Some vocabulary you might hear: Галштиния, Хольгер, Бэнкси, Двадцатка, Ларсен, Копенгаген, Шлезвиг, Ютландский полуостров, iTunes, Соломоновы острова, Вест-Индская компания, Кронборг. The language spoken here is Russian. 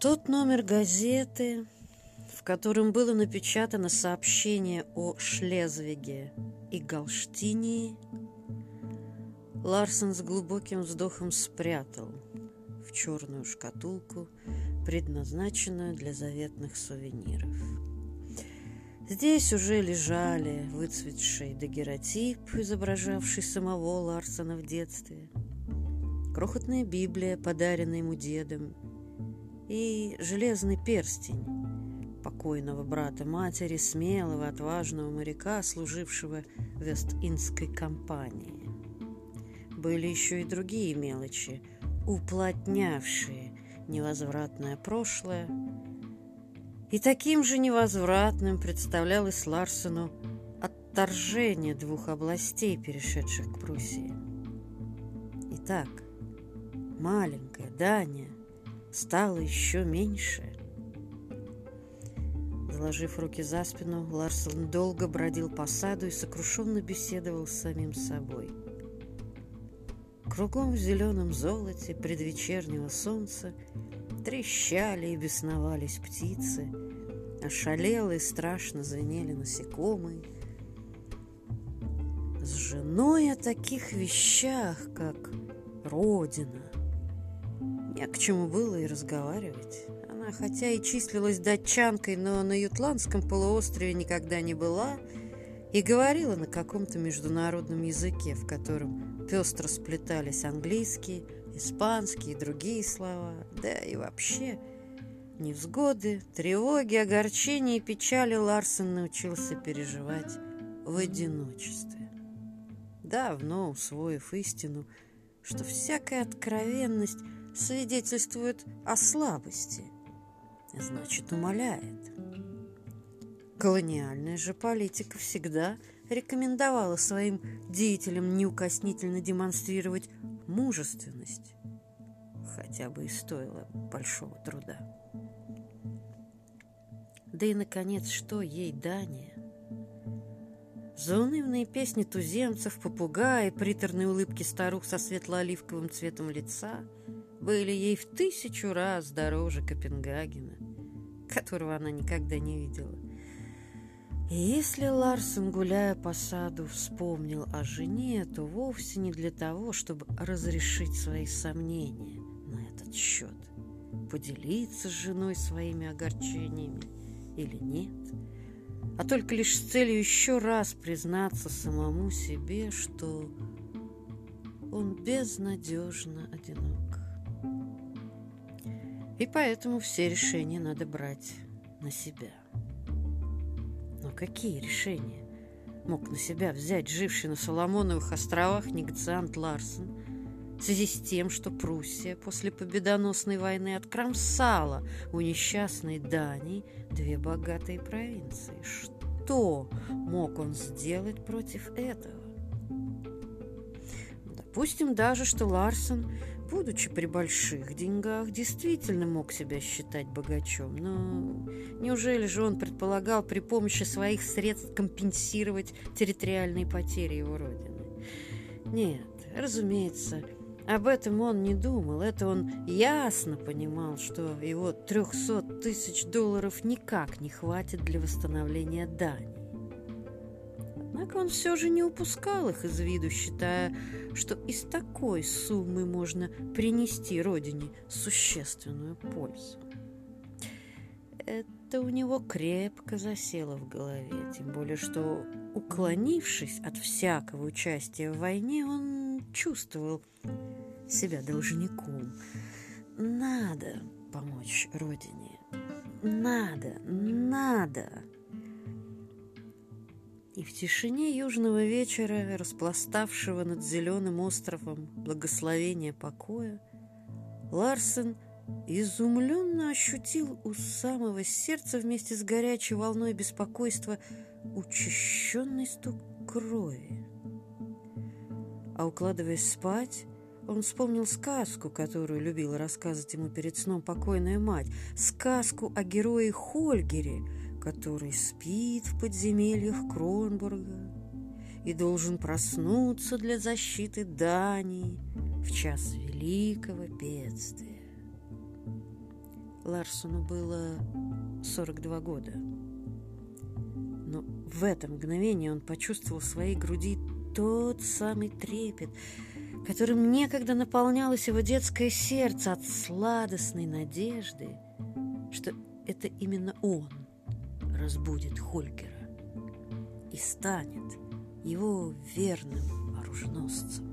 Тот номер газеты, в котором было напечатано сообщение о Шлезвиге и Галштинии, Ларсен с глубоким вздохом спрятал в черную шкатулку, предназначенную для заветных сувениров. Здесь уже лежали выцветший дагерротип, изображавший самого Ларсена в детстве, крохотная Библия, подаренная ему дедом, и железный перстень покойного брата матери, смелого, отважного моряка, служившего в Вест-Индской компании. Были еще и другие мелочи, уплотнявшие невозвратное прошлое, и таким же невозвратным представлялось Ларсену отторжение двух областей, перешедших к Пруссии. Итак, маленькая Дания стала еще меньше. Заложив руки за спину, Ларсен долго бродил по саду и сокрушенно беседовал с самим собой. Кругом в зеленом золоте предвечернего солнца трещали и бесновались птицы, ошалело и страшно звенели насекомые. С женой о таких вещах, как родина, не к чему было и разговаривать. Она, хотя и числилась датчанкой, но на Ютландском полуострове никогда не была и говорила на каком-то международном языке, в котором пестро сплетались английский, испанские и другие слова, да и вообще невзгоды, тревоги, огорчения и печали Ларсен научился переживать в одиночестве, давно усвоив истину, что всякая откровенность свидетельствует о слабости, значит, умаляет. Колониальная же политика всегда рекомендовала своим деятелям неукоснительно демонстрировать мужественность, хотя бы и стоило большого труда. Да и, наконец, что ей Дания? Заунывные песни туземцев, попугаи, приторные улыбки старух со светло-оливковым цветом лица были ей в 1000 раз дороже Копенгагена, которого она никогда не видела. И если Ларсен, гуляя по саду, вспомнил о жене, то вовсе не для того, чтобы разрешить свои сомнения на этот счет, поделиться с женой своими огорчениями или нет, а только лишь с целью еще раз признаться самому себе, что он безнадежно одинок. И поэтому все решения надо брать на себя. Но какие решения мог на себя взять живший на Соломоновых островах негациант Ларсен в связи с тем, что Пруссия после победоносной войны откромсала у несчастной Дании 2 богатые провинции? Что мог он сделать против этого? Допустим даже, что Ларсен, будучи при больших деньгах, действительно мог себя считать богачом, но неужели же он предполагал при помощи своих средств компенсировать территориальные потери его родины? Нет, разумеется, об этом он не думал, это он ясно понимал, что его 300 тысяч долларов никак не хватит для восстановления Дании. Однако он все же не упускал их из виду, считая, что из такой суммы можно принести родине существенную пользу. Это у него крепко засело в голове, тем более что, уклонившись от всякого участия в войне, он чувствовал себя должником. Надо помочь родине. Надо. И в тишине южного вечера, распластавшего над зеленым островом благословение покоя, Ларсен изумленно ощутил у самого сердца вместе с горячей волной беспокойства учащенный стук крови. А укладываясь спать, он вспомнил сказку, которую любила рассказывать ему перед сном покойная мать, сказку о герое Хольгере, который спит в подземельях Кронборга и должен проснуться для защиты Дании в час великого бедствия. Ларссону было 42 года. Но в это мгновение он почувствовал в своей груди тот самый трепет, которым некогда наполнялось его детское сердце от сладостной надежды, что это именно он разбудит Хольгера и станет его верным оруженосцем.